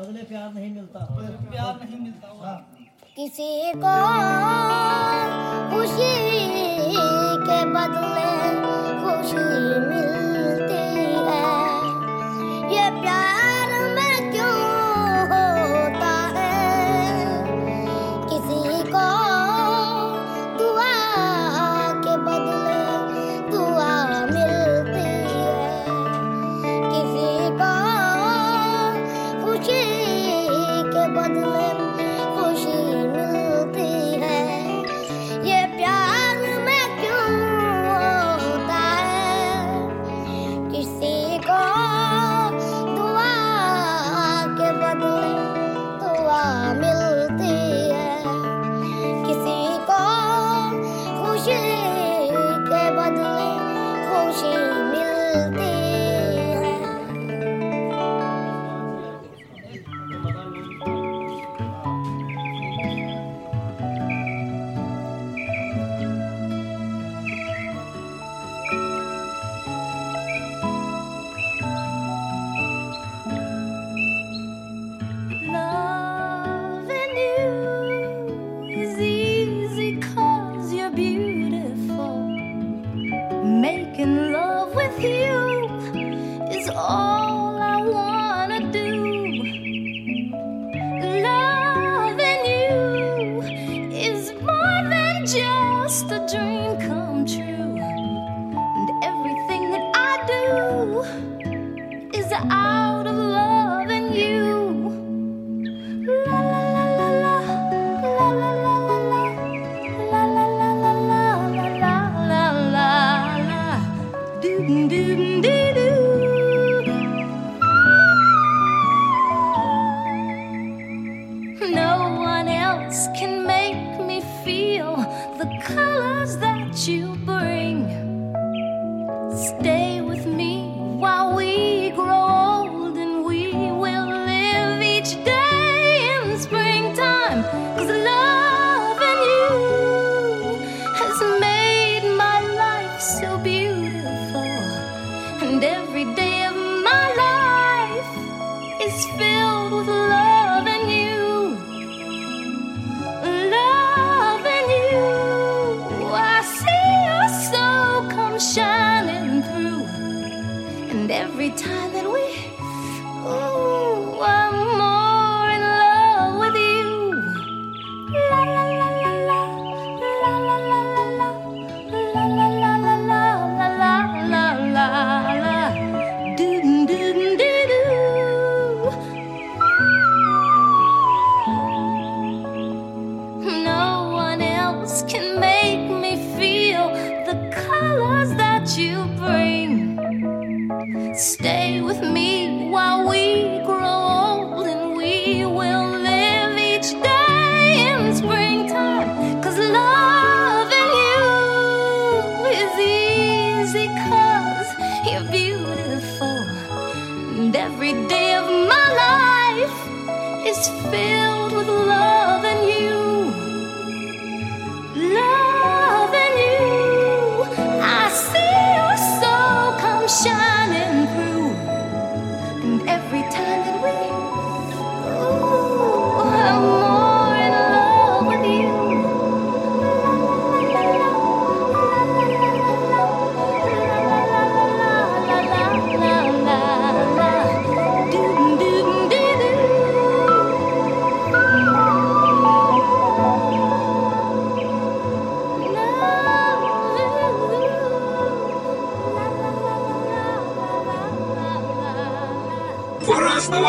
बदले प्यार नहीं मिलता, प्यार नहीं मिलता। किसी को खुशी के बदले खुशी मिलती है, ये प्यार में क्यों होता है? किसी को दुआ के बदले दुआ मिलती है, किसी को खुशी बदले खुशी मिलती है, ये प्यार में क्यों होता है? किसी को दुआ के बदले दुआ मिलती है, किसी को खुशी के बदले खुशी मिलती है।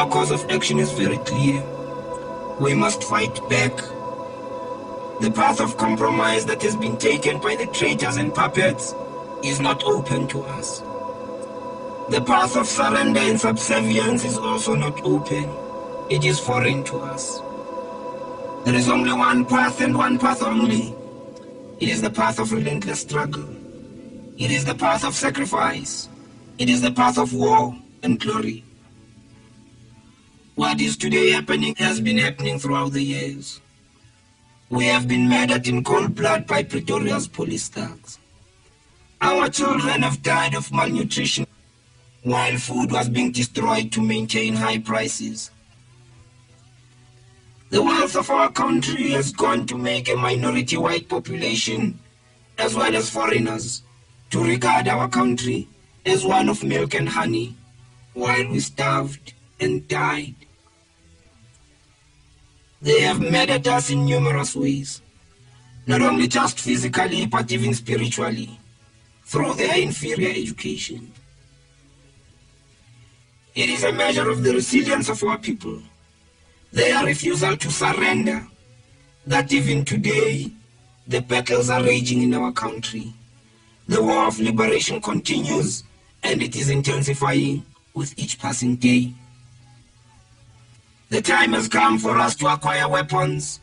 Our course of action is very clear. We must fight back. The path of compromise that has been taken by the traitors and puppets is not open to us. The path of surrender and subservience is also not open. It is foreign to us. There is only one path and one path only. It is the path of relentless struggle. It is the path of sacrifice. It is the path of war and glory. What is today happening has been happening throughout the years. We have been murdered in cold blood by Pretoria's police thugs. Our children have died of malnutrition while food was being destroyed to maintain high prices. The wealth of our country has gone to make a minority white population, as well as foreigners, to regard our country as one of milk and honey, while we starved and died. They have murdered us in numerous ways, not only just physically, but even spiritually, through their inferior education. It is a measure of the resilience of our people, their refusal to surrender, that even today, the battles are raging in our country. The war of liberation continues, and it is intensifying with each passing day. The time has come for us to acquire weapons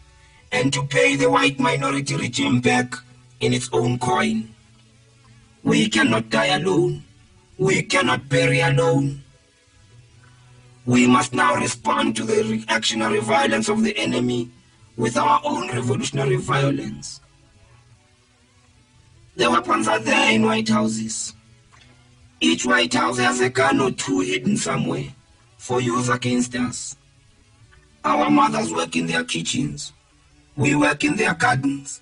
and to pay the white minority regime back in its own coin. We cannot die alone. We cannot bury alone. We must now respond to the reactionary violence of the enemy with our own revolutionary violence. The weapons are there in White Houses. Each White House has a gun or two hidden somewhere for use against us. Our mothers work in their kitchens. We work in their gardens.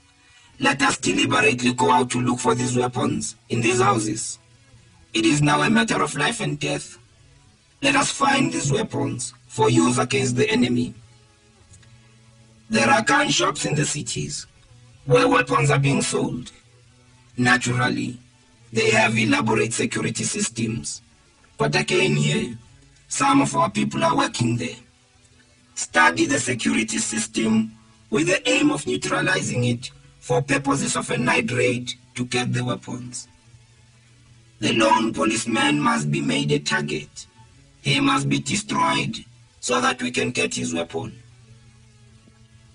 Let us deliberately go out to look for these weapons in these houses. It is now a matter of life and death. Let us find these weapons for use against the enemy. There are gun shops in the cities where weapons are being sold. Naturally, they have elaborate security systems. But again here, some of our people are working there. Study the security system with the aim of neutralizing it for purposes of a night raid to get the weapons. The lone policeman must be made a target. He must be destroyed so that we can get his weapon.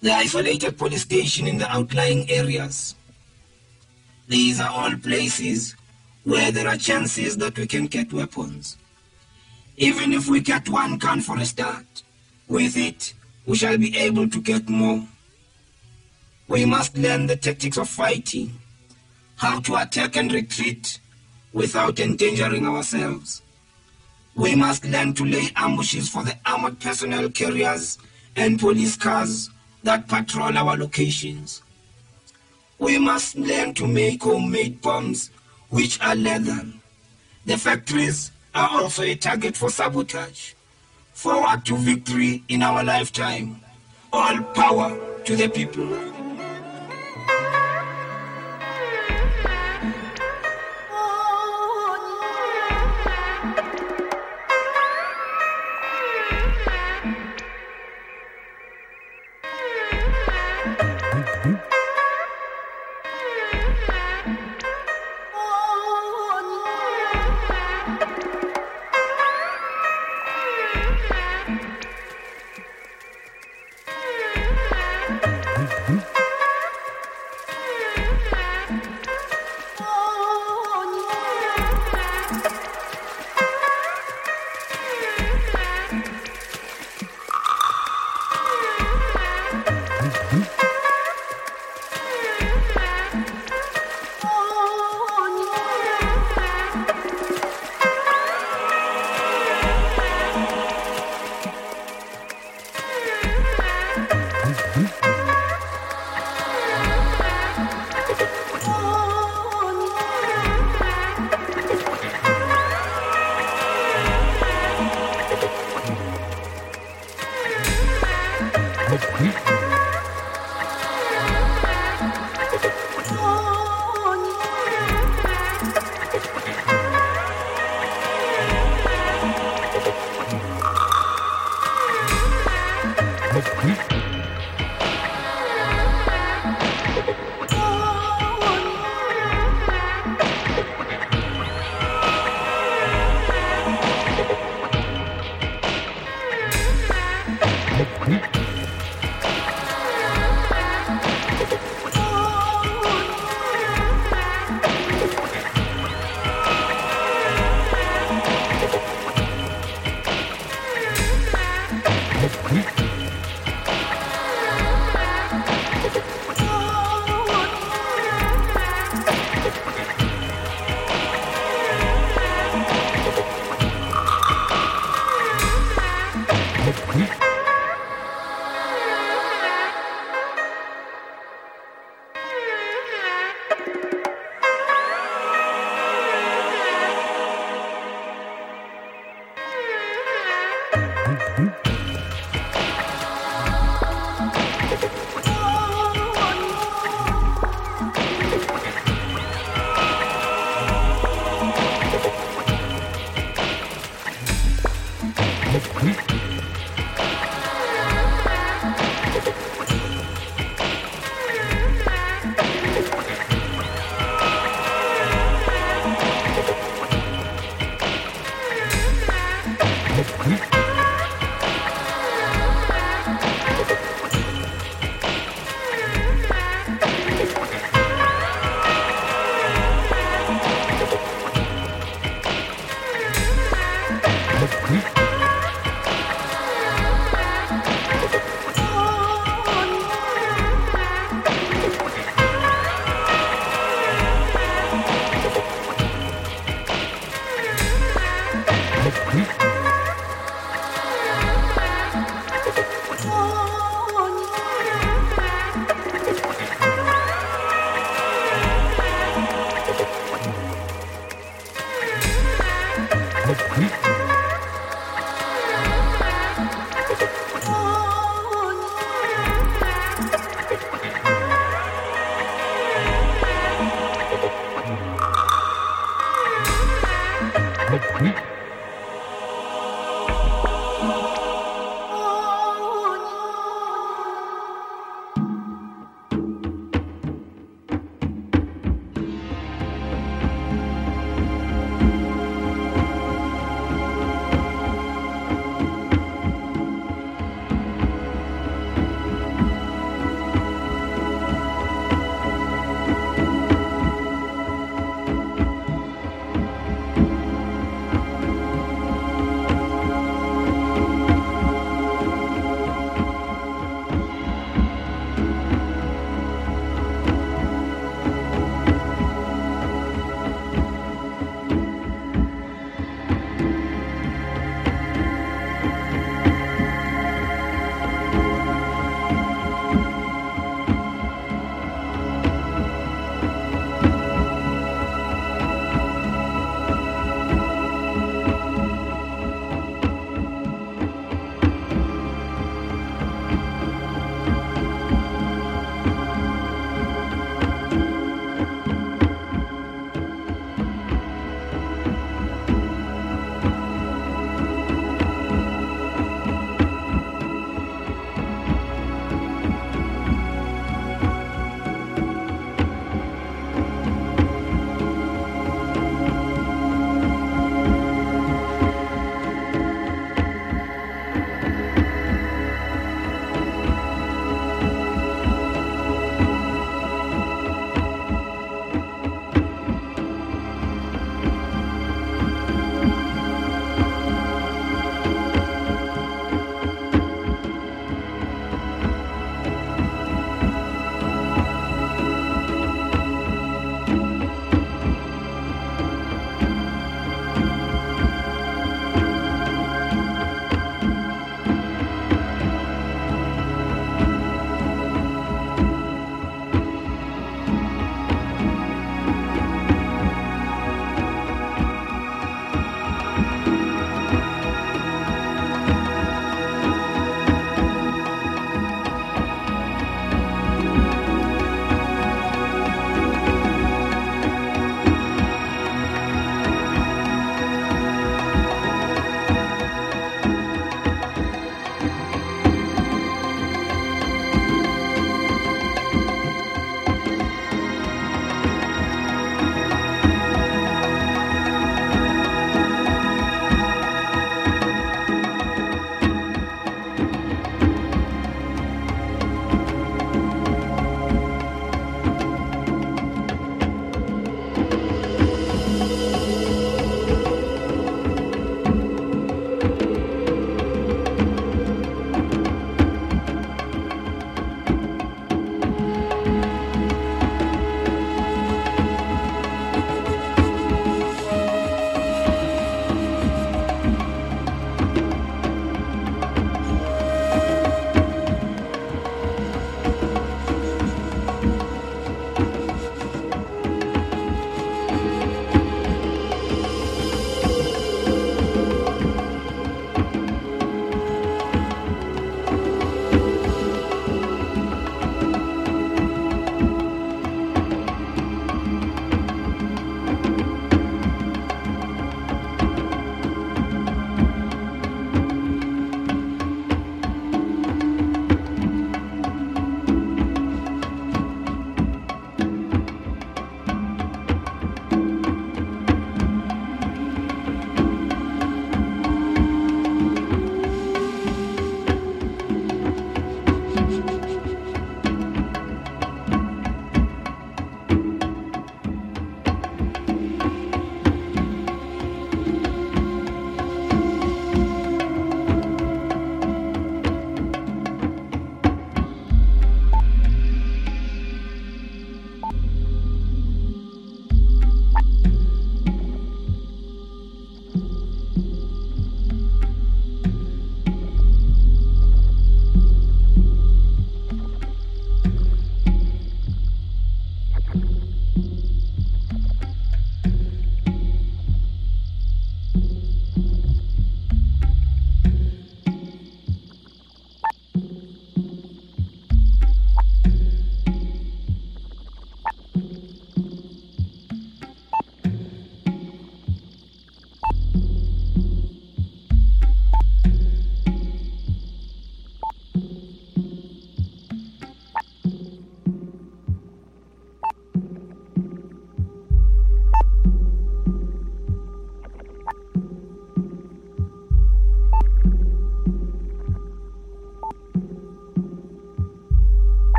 The isolated police station in the outlying areas. These are all places where there are chances that we can get weapons. Even if we get one gun for a start, with it, we shall be able to get more. We must learn the tactics of fighting, how to attack and retreat without endangering ourselves. We must learn to lay ambushes for the armored personnel carriers and police cars that patrol our locations. We must learn to make homemade bombs, which are lethal. The factories are also a target for sabotage. Forward to victory in our lifetime. All power to the people. Mm-hmm.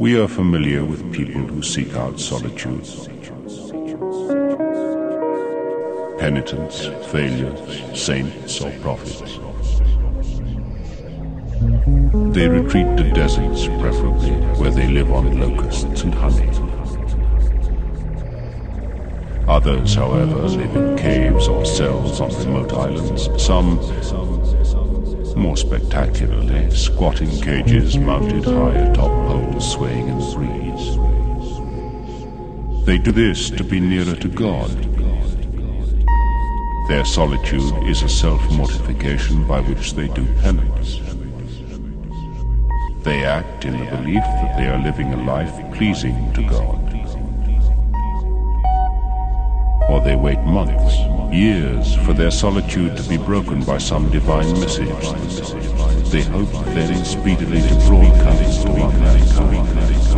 We are familiar with people who seek out solitude. Penitents, failures, saints or prophets. They retreat to deserts, preferably, where they live on locusts and honey. Others, however, live in caves or cells on remote islands, some more spectacularly, squatting cages mounted high atop poles swaying in the breeze. They do this to be nearer to God. Their solitude is a self-mortification by which they do penance. They act in the belief that they are living a life pleasing to God. Or they wait months, years, for their solitude to be broken by some divine message. They hope very speedily to broadcast to